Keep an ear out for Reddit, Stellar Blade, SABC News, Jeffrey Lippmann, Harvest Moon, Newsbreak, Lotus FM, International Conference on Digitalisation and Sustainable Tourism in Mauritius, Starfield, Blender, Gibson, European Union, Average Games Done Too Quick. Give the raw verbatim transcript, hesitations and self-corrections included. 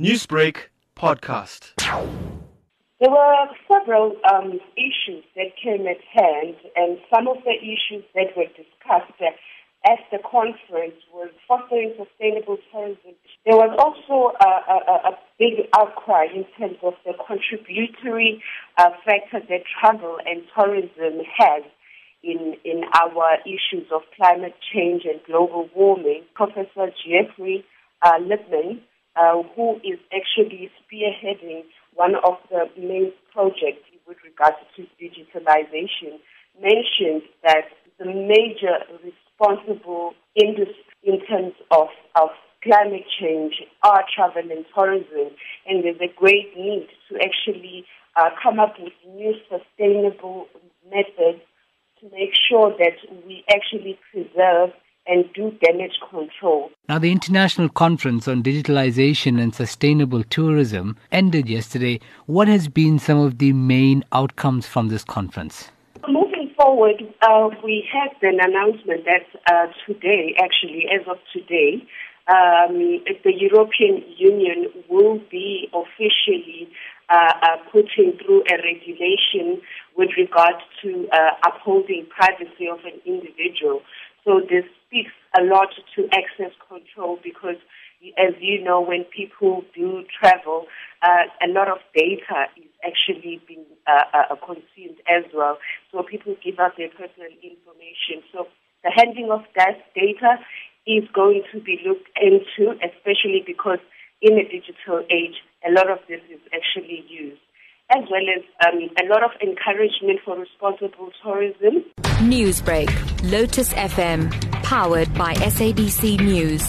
Newsbreak podcast. There were several um, issues that came at hand, and some of the issues that were discussed uh, at the conference was fostering sustainable tourism. There was also a, a, a big outcry in terms of the contributory uh, factor that travel and tourism has in in our issues of climate change and global warming. Professor Jeffrey uh, Lippmann, Uh, who is actually spearheading one of the main projects with regards to digitalization, mentioned that the major responsible industry in terms of, of climate change are travel and tourism, and there's a great need to actually uh, come up with new sustainable methods to make sure that we actually preserve and do damage control. Now, the International Conference on Digitalization and Sustainable Tourism ended yesterday. What has been some of the main outcomes from this conference? Moving forward, uh, we had an announcement that uh, today, actually, as of today, um, the European Union will be officially Uh, uh, putting through a regulation with regard to uh, upholding privacy of an individual. So this speaks a lot to access control because, as you know, when people do travel, uh, a lot of data is actually being uh, uh, consumed as well. So people give up their personal information. So the handling of that data is going to be looked into, especially because in a digital age, a lot of this is actually used, as well as um, a lot of encouragement for responsible tourism. Newsbreak, Lotus F M, powered by S A B C News.